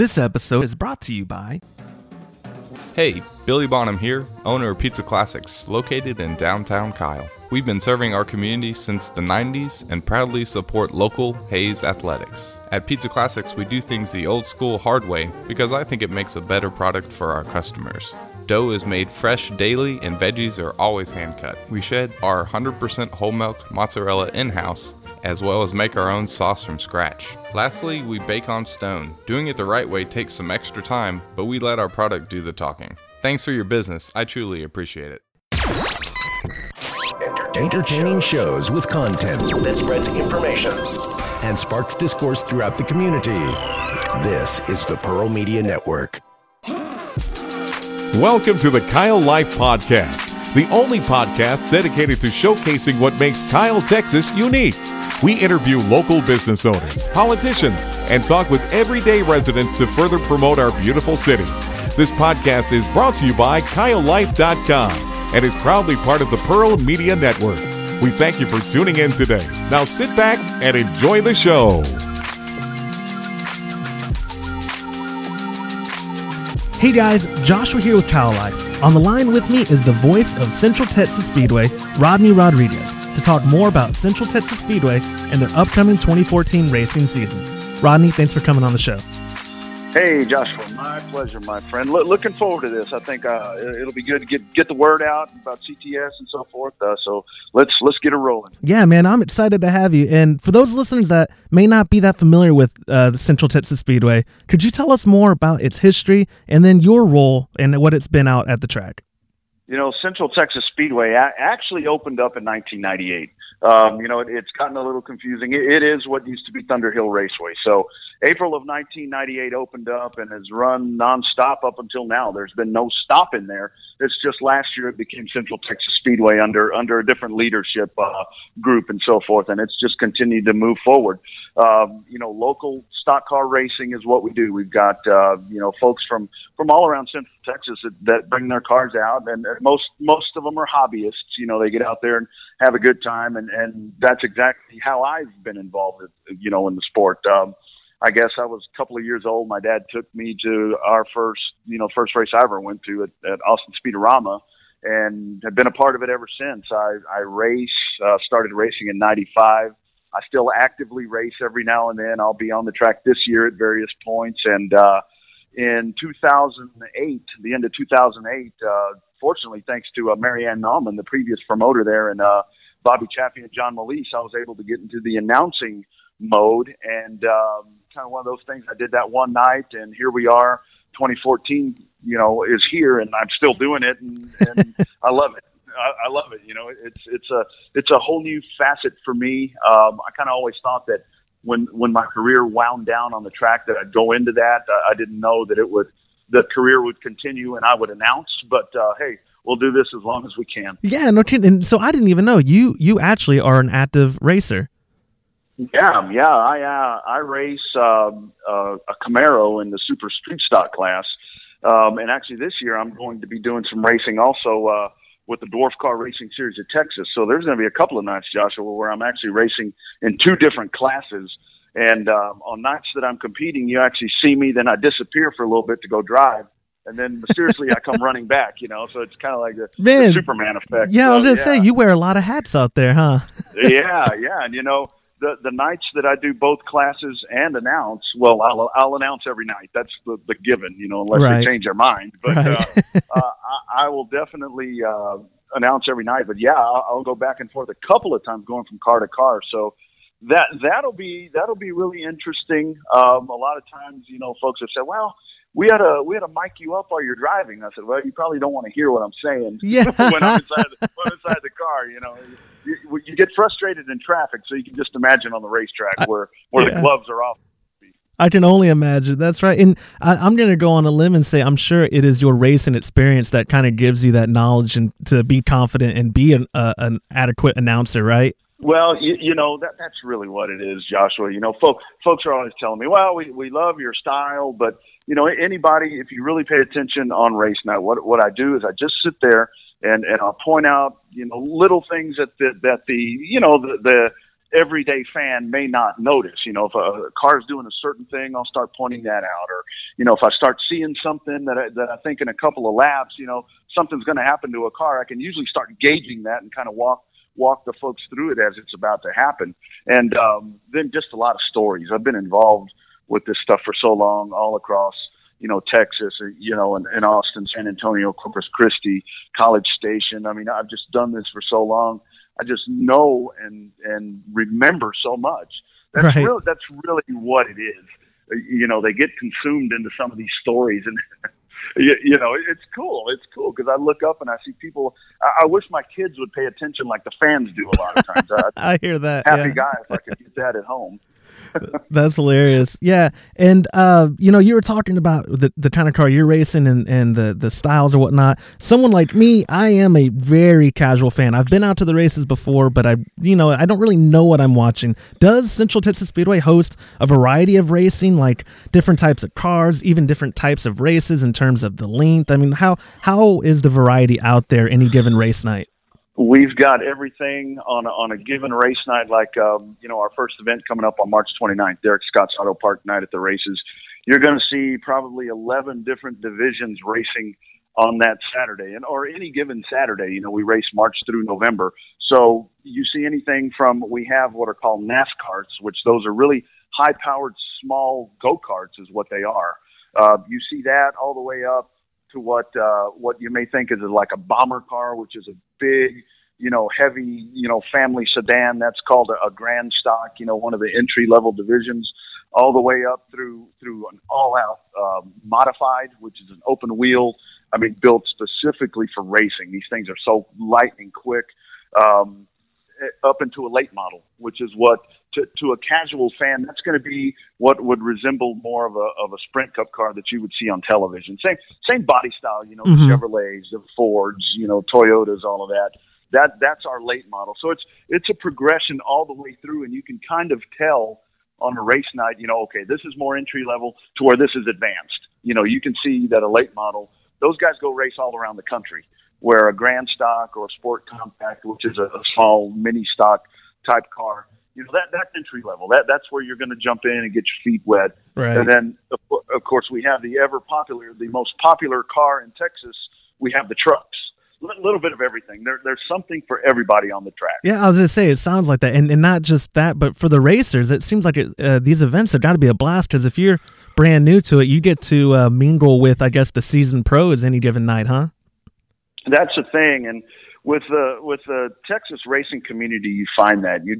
This episode is brought to you by... Hey, Billy Bonham here, owner of Pizza Classics, located in downtown Kyle. We've been serving our community since the 90s and proudly support local Hays athletics. At Pizza Classics, we do things the old school hard way because I think it makes a better product for our customers. Dough is made fresh daily and veggies are always hand cut. We shed our 100% whole milk mozzarella in-house, as well as make our own sauce from scratch. Lastly, we bake on stone. Doing it the right way takes some extra time, but we let our product do the talking. Thanks for your business. I truly appreciate it. Entertaining shows with content that spreads information and sparks discourse throughout the community. This is the Pearl Media Network. Welcome to the Kyle Life Podcast, the only podcast dedicated to showcasing what makes Kyle, Texas unique. We interview local business owners, politicians, and talk with everyday residents to further promote our beautiful city. This podcast is brought to you by KyleLife.com and is proudly part of the Pearl Media Network. We thank you for tuning in today. Now sit back and enjoy the show. Hey guys, Joshua here with Kyle Life. On the line with me is the voice of Central Texas Speedway, Rodney Rodriguez, to talk more about Central Texas Speedway and their upcoming 2014 racing season. Rodney, thanks for coming on the show. Hey, Joshua. My pleasure, my friend. Looking forward to this. I think it'll be good to get the word out about CTS and so forth. So let's get it rolling. Yeah, man, I'm excited to have you. And for those listeners that may not be that familiar with the Central Texas Speedway, could you tell us more about its history and then your role and what it's been out at the track? You know, Central Texas Speedway actually opened up in 1998. It's gotten a little confusing. It is what used to be Thunder Hill Raceway. So April of 1998 opened up and has run nonstop up until now. There's been no stop in there. It's just last year it became Central Texas Speedway under a different leadership group and so forth, and it's just continued to move forward. Local stock car racing is what we do. We've got folks from all around Central Texas that bring their cars out, and most of them are hobbyists. You know, they get out there and have a good time, and that's exactly how I've been involved, in the sport. I guess I was a couple of years old. My dad took me to our first race I ever went to at Austin Speedorama, and have been a part of it ever since. I started racing in 95. I still actively race every now and then. I'll be on the track this year at various points. And in 2008, the end of 2008, fortunately, thanks to Marianne Nauman, the previous promoter there, and Bobby Chaffee and John Melisse, I was able to get into the announcing mode, and kind of one of those things. I did that one night, and here we are. 2014, is here, and I'm still doing it, and I love it. I love it. It's a whole new facet for me. I kind of always thought that when my career wound down on the track, that I'd go into that. I didn't know that the career would continue, and I would announce. But hey, we'll do this as long as we can. Yeah, no kidding. And so I didn't even know you actually are an active racer. Yeah. I race a Camaro in the Super Street Stock class, and actually this year I'm going to be doing some racing also with the Dwarf Car Racing Series of Texas. So there's going to be a couple of nights, Joshua, where I'm actually racing in two different classes. And on nights that I'm competing, you actually see me, then I disappear for a little bit to go drive. And then mysteriously, I come running back, so it's kind of like the Superman effect. Yeah, so, I was going to say, you wear a lot of hats out there, huh? yeah. And, the nights that I do both classes and announce, well, I'll announce every night. That's the given, unless they change their mind. But I will definitely announce every night. But yeah, I'll go back and forth a couple of times, going from car to car. So that'll be really interesting. A lot of times, folks have said, well, we had to mic you up while you're driving. I said, well, you probably don't want to hear what I'm saying when I'm inside the car. You get frustrated in traffic, so you can just imagine on the racetrack where the gloves are off. I can only imagine. That's right. And I'm going to go on a limb and say I'm sure it is your racing experience that kind of gives you that knowledge and to be confident and be an adequate announcer, right? Well, that's really what it is, Joshua. Folks are always telling me, well, we love your style, but anybody, if you really pay attention on race night, what I do is I just sit there and I'll point out, little things that the everyday fan may not notice. If a car's doing a certain thing, I'll start pointing that out, or you know, if I start seeing something that I think in a couple of laps, you know, something's going to happen to a car, I can usually start gauging that and kind of walk the folks through it as it's about to happen. And then just a lot of stories. I've been involved with this stuff for so long, all across, you know, Texas, you know, in Austin, San Antonio, Corpus Christi, College Station. I mean, I've just done this for so long. I just know and remember so much. That's right. That's really what it is. You know, they get consumed into some of these stories, and you know, it's cool. It's cool because I look up and I see people. I wish my kids would pay attention like the fans do a lot of times. I hear that. Happy guy if I could get that at home. That's hilarious. Yeah. And, you know, you were talking about the kind of car you're racing and the styles or whatnot. Someone like me, I am a very casual fan. I've been out to the races before, but I don't really know what I'm watching. Does Central Texas Speedway host a variety of racing, like different types of cars, even different types of races in terms of the length? I mean, how is the variety out there any given race night? We've got everything on a given race night, like, you know, our first event coming up on March 29th, Derek Scott's Auto Park Night at the Races. You're going to see probably 11 different divisions racing on that Saturday, or any given Saturday. You know, we race March through November. So you see anything from, we have what are called NASCARs, which those are really high-powered small go-karts is what they are. You see that all the way up to what you may think is like a bomber car, which is a big, you know, heavy, you know, family sedan. That's called a grand stock, you know, one of the entry level divisions, all the way up through an all out modified, which is an open wheel. I mean, built specifically for racing. These things are so lightning quick, up into a late model, which is what to a casual fan, that's going to be what would resemble more of a sprint cup car that you would see on television. Same body style, you know, mm-hmm. The Chevrolets, the Fords, you know, Toyotas, all of that. That's our late model. So it's a progression all the way through, and you can kind of tell on a race night, you know, okay, this is more entry level to where this is advanced. You know, you can see that a late model, those guys go race all around the country, where a grand stock or a sport compact, which is a small mini stock type car, you know, that's entry level. That's where you're going to jump in and get your feet wet. Right. And then, of course, we have the most popular car in Texas. We have the trucks. A little bit of everything. There's something for everybody on the track. Yeah, I was going to say, it sounds like that. And not just that, but for the racers, it seems like these events have got to be a blast, because if you're brand new to it, you get to mingle with, I guess, the seasoned pros any given night, huh? That's the thing. And with the Texas racing community, you find that. You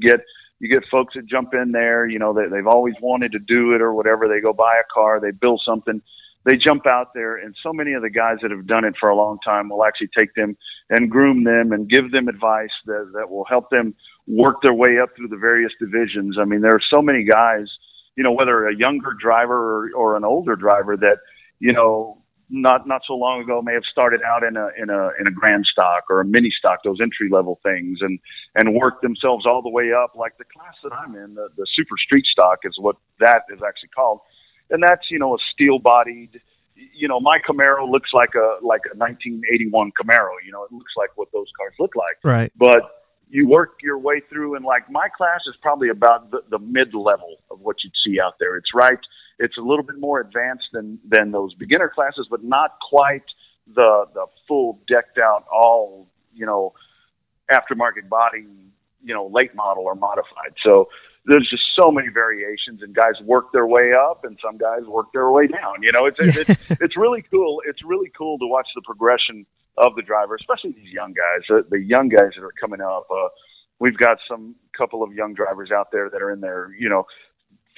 get folks that jump in there, you know, they've always wanted to do it or whatever. They go buy a car, they build something, they jump out there, and so many of the guys that have done it for a long time will actually take them and groom them and give them advice that will help them work their way up through the various divisions. I mean, there are so many guys, you know, whether a younger driver or an older driver that, you know, not so long ago may have started out in a grand stock or a mini stock, those entry level things, and worked themselves all the way up. Like the class that I'm in, the super street stock is what that is actually called. And that's, you know, a steel bodied, you know, my Camaro looks like a 1981 Camaro, you know, it looks like what those cars look like. Right. But you work your way through, and like my class is probably about the mid level of what you'd see out there. It's right. It's a little bit more advanced than those beginner classes, but not quite the full decked out, all, you know, aftermarket body, you know, late model or modified. So there's just so many variations, and guys work their way up and some guys work their way down. You know, it's really cool. It's really cool to watch the progression of the driver, especially these young guys, the young guys that are coming up. We've got some couple of young drivers out there that are in their, you know,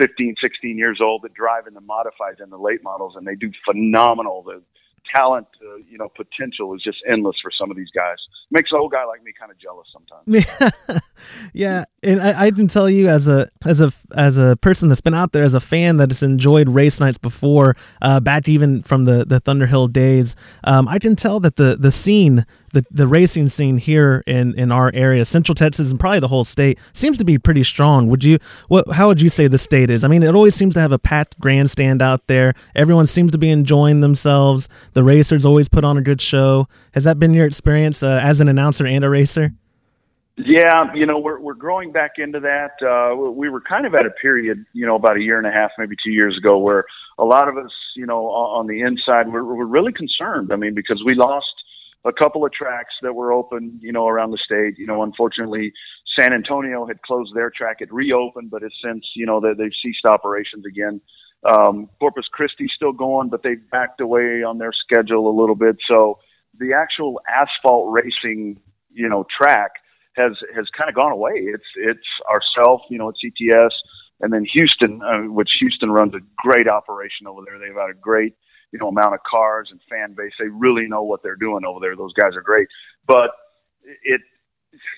15, 16 years old that drive in the modifieds and the late models, and they do phenomenal. The talent, you know, potential is just endless for some of these guys. Makes an old guy like me kind of jealous sometimes. Yeah, and I can tell you as a person that's been out there, as a fan that has enjoyed race nights before, back even from the Thunder Hill days, I can tell that the scene, the racing scene here in our area, Central Texas and probably the whole state, seems to be pretty strong. How would you say the state is? I mean, it always seems to have a packed grandstand out there. Everyone seems to be enjoying themselves. The racers always put on a good show. Has that been your experience as an announcer and a racer? Yeah, you know, we're growing back into that. We were kind of at a period, you know, about a year and a half, maybe 2 years ago, where a lot of us, you know, on the inside, we're really concerned. I mean, because we lost a couple of tracks that were open, you know, around the state. You know, unfortunately, San Antonio had closed their track. It reopened, but it's since, you know, they've ceased operations again. Corpus Christi's still going, but they've backed away on their schedule a little bit. So the actual asphalt racing, you know, track has kind of gone away. It's ourselves, you know, it's CTS, and then Houston, which Houston runs a great operation over there. They've got a great, you know, amount of cars and fan base. They really know what they're doing over there. Those guys are great. But it,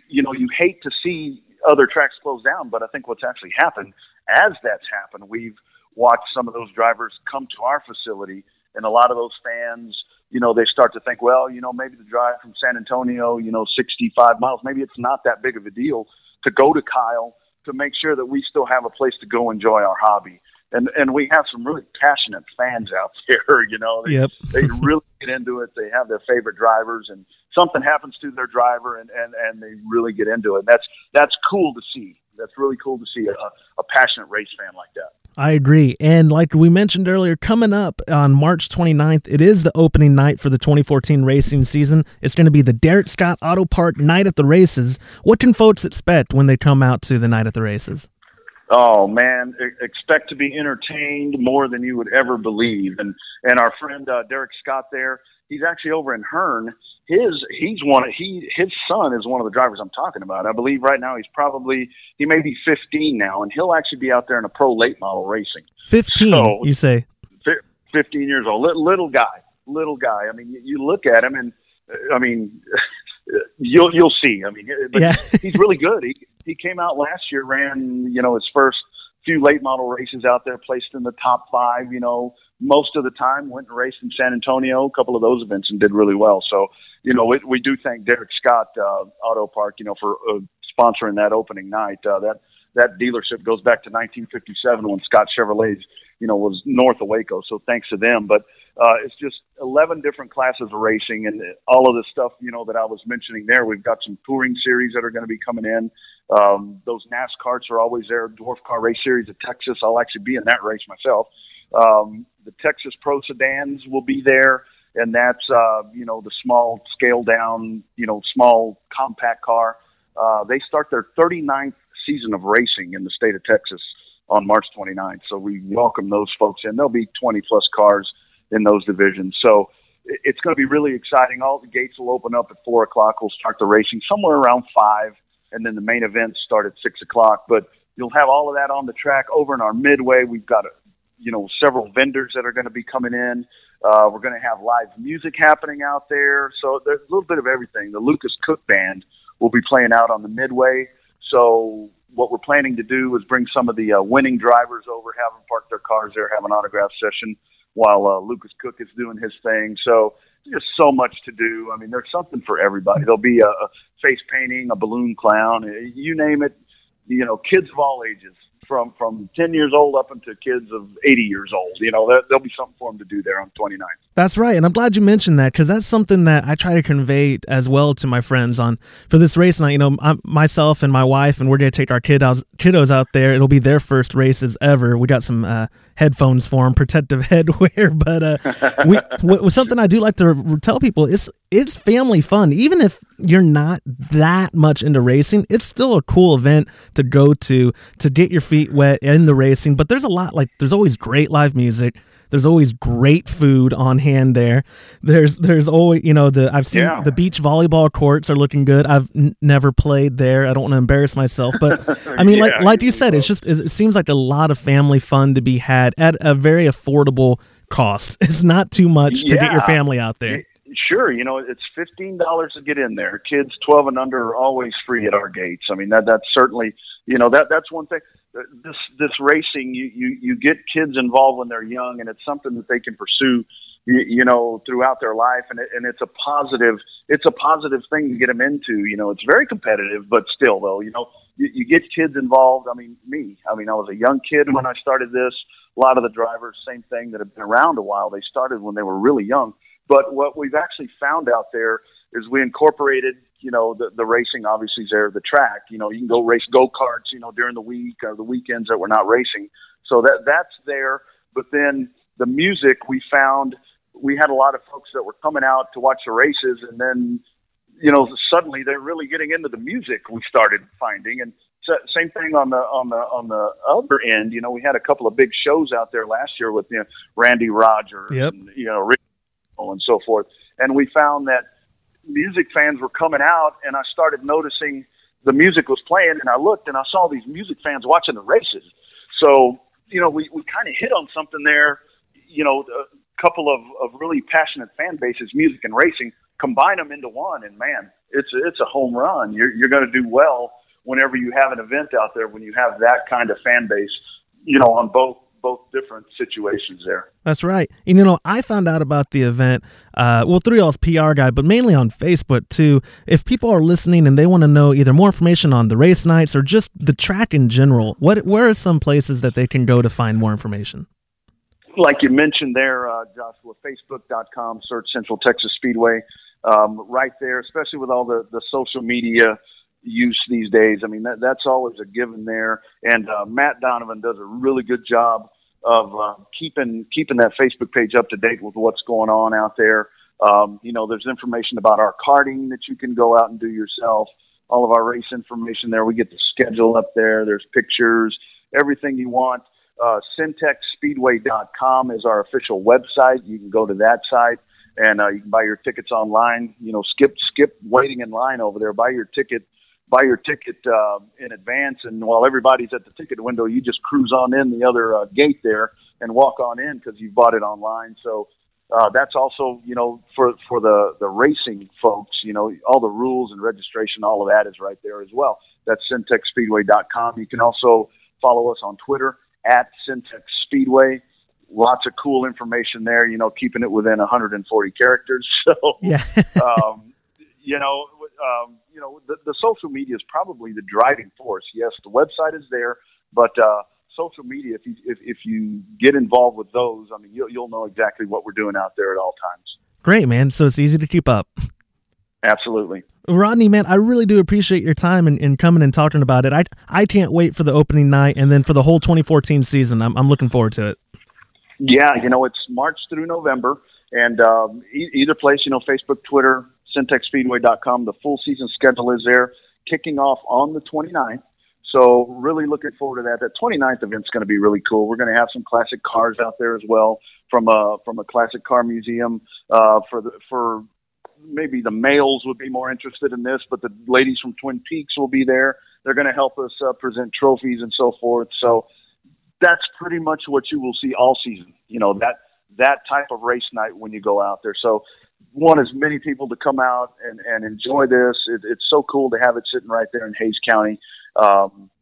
you know, you hate to see other tracks close down, but I think what's actually happened, as that's happened, we've watched some of those drivers come to our facility, and a lot of those fans, you know, they start to think, well, you know, maybe the drive from San Antonio, you know, 65 miles, maybe it's not that big of a deal to go to Kyle to make sure that we still have a place to go enjoy our hobby. And we have some really passionate fans out there, you know. They, yep. They really get into it. They have their favorite drivers, and something happens to their driver, and they really get into it. And that's cool to see. That's really cool to see a passionate race fan like that. I agree. And like we mentioned earlier, coming up on March 29th, it is the opening night for the 2014 racing season. It's going to be the Derek Scott Auto Park Night at the Races. What can folks expect when they come out to the Night at the Races? Oh, man, expect to be entertained more than you would ever believe. And our friend Derek Scott there, he's actually over in Hearn. His son is one of the drivers I'm talking about. I believe right now he may be 15 now, and he'll actually be out there in a pro late model racing. 15, so, you say? 15 years old, little guy. I mean, you look at him, and I mean, you'll see. I mean, but yeah. He's really good. He came out last year, ran, you know, his first few late model races out there, placed in the top five. You know, most of the time went and raced in San Antonio, a couple of those events, and did really well. So, you know, we do thank Derek Scott Auto Park, you know, for sponsoring that opening night. That dealership goes back to 1957 when Scott Chevrolet's, you know, was north of Waco. So thanks to them. But it's just 11 different classes of racing, and all of the stuff, you know, that I was mentioning there. We've got some touring series that are going to be coming in. Those NASCARs are always there. Dwarf Car Race Series of Texas. I'll actually be in that race myself. The Texas Pro Sedans will be there, and that's, you know, the small scale down, you know, small compact car. They start their 39th season of racing in the state of Texas on March 29th. So we welcome those folks in. There'll be 20 plus cars in those divisions. So it's going to be really exciting. All the gates will open up at 4:00. We'll start the racing somewhere around 5, and then the main events start at 6:00, but you'll have all of that on the track. Over in our midway, we've got you know, several vendors that are going to be coming in. We're going to have live music happening out there. So there's a little bit of everything. The Lucas Cook band will be playing out on the midway. So what we're planning to do is bring some of the winning drivers over, have them park their cars there, have an autograph session while Lucas Cook is doing his thing. So just so much to do. I mean, there's something for everybody. There'll be a face painting, a balloon clown, you name it. You know, kids of all ages, from 10 years old up into kids of 80 years old. You know, there'll be something for them to do there on 29th. That's right, and I'm glad you mentioned that, because that's something that I try to convey as well to my friends on for this race night. You know, myself and my wife, and we're going to take our kiddos out there. It'll be their first races ever. We got some headphones for them, protective headwear, but something I do like to tell people is it's family fun. Even if you're not that much into racing, it's still a cool event to go to get your feet wet in the racing. But there's a lot, like there's always great live music. There's always great food on hand there. There's always, you know, I've seen the beach volleyball courts are looking good. I've never played there. I don't want to embarrass myself, but I mean, like you said, it's just, it seems like a lot of family fun to be had at a very affordable cost. It's not too much to get your family out there. Sure. You know, it's $15 to get in there. Kids 12 and under are always free at our gates. I mean, that's certainly, you know, that's one thing. This racing, you get kids involved when they're young, and it's something that they can pursue, you know, throughout their life, and it's a positive thing to get them into. You know, it's very competitive, but still, though, you know, you get kids involved. I mean, I was a young kid when I started this. A lot of the drivers, same thing, that have been around a while, they started when they were really young. But what we've actually found out there is we incorporated you know, the racing obviously is there at the track. You know, you can go race go-karts, you know, during the week or the weekends that we're not racing. So that's there. But then the music, we found we had a lot of folks that were coming out to watch the races, and then, you know, suddenly they're really getting into the music, we started finding. And so, same thing on the other end. You know, we had a couple of big shows out there last year with, you know, Randy Rogers, yep, and, you know, Rick and so forth. And we found that music fans were coming out, and I started noticing the music was playing, and I looked and I saw these music fans watching the races. So, you know, we kind of hit on something there, you know, a couple of really passionate fan bases, music and racing, combine them into one, and man, it's a home run. You're going to do well whenever you have an event out there, when you have that kind of fan base, you know, on both different situations there. That's right. And, you know, I found out about the event, through y'all's PR guy, but mainly on Facebook too. If people are listening and they want to know either more information on the race nights or just the track in general, where are some places that they can go to find more information? Like you mentioned there, Joshua, Facebook.com, search Central Texas Speedway, right there, especially with all the social media use these days. I mean, that's always a given there. And Matt Donovan does a really good job of keeping that Facebook page up to date with what's going on out there. You know, there's information about our karting that you can go out and do yourself, all of our race information there. We get the schedule up there. There's pictures, everything you want. CentexSpeedway.com is our official website. You can go to that site, and you can buy your tickets online. You know, skip waiting in line over there. Buy your ticket in advance, and while everybody's at the ticket window, you just cruise on in the other gate there and walk on in because you've bought it online. So that's also, you know, for the racing folks, you know, all the rules and registration, all of that is right there as well. That's CentexSpeedway.com. You can also follow us on Twitter at Centex Speedway. Lots of cool information there, you know, keeping it within 140 characters. So, yeah. You know, the social media is probably the driving force. Yes, the website is there, but social media, if you get involved with those, I mean, you'll know exactly what we're doing out there at all times. Great, man. So it's easy to keep up. Absolutely. Rodney, man, I really do appreciate your time and coming and talking about it. I can't wait for the opening night and then for the whole 2014 season. I'm looking forward to it. Yeah, you know, it's March through November, and either place, you know, Facebook, Twitter, CentexSpeedway.com. The full season schedule is there, kicking off on the 29th. So really looking forward to that. That 29th event's going to be really cool. We're going to have some classic cars out there as well from a classic car museum. For maybe the males would be more interested in this, but the ladies from Twin Peaks will be there. They're going to help us present trophies and so forth. So that's pretty much what you will see all season. You know, that type of race night when you go out there. So want as many people to come out and enjoy this. It's so cool to have it sitting right there in Hays County.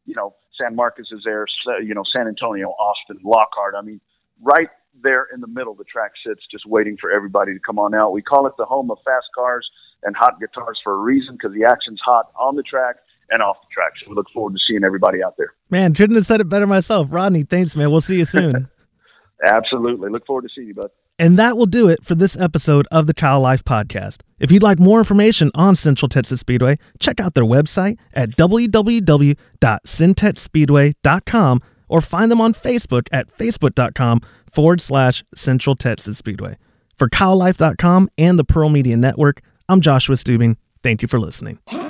You know, San Marcos is there, you know, San Antonio, Austin, Lockhart. I mean, right there in the middle, the track sits just waiting for everybody to come on out. We call it the home of fast cars and hot guitars for a reason, because the action's hot on the track and off the track. So we look forward to seeing everybody out there. Man, couldn't have said it better myself. Rodney, thanks, man. We'll see you soon. Absolutely. Look forward to seeing you, bud. And that will do it for this episode of the Kyle Life Podcast. If you'd like more information on Central Texas Speedway, check out their website at www.centexspeedway.com or find them on Facebook at facebook.com/Central Texas Speedway. For KyleLife.com and the Pearl Media Network, I'm Joshua Steuben. Thank you for listening.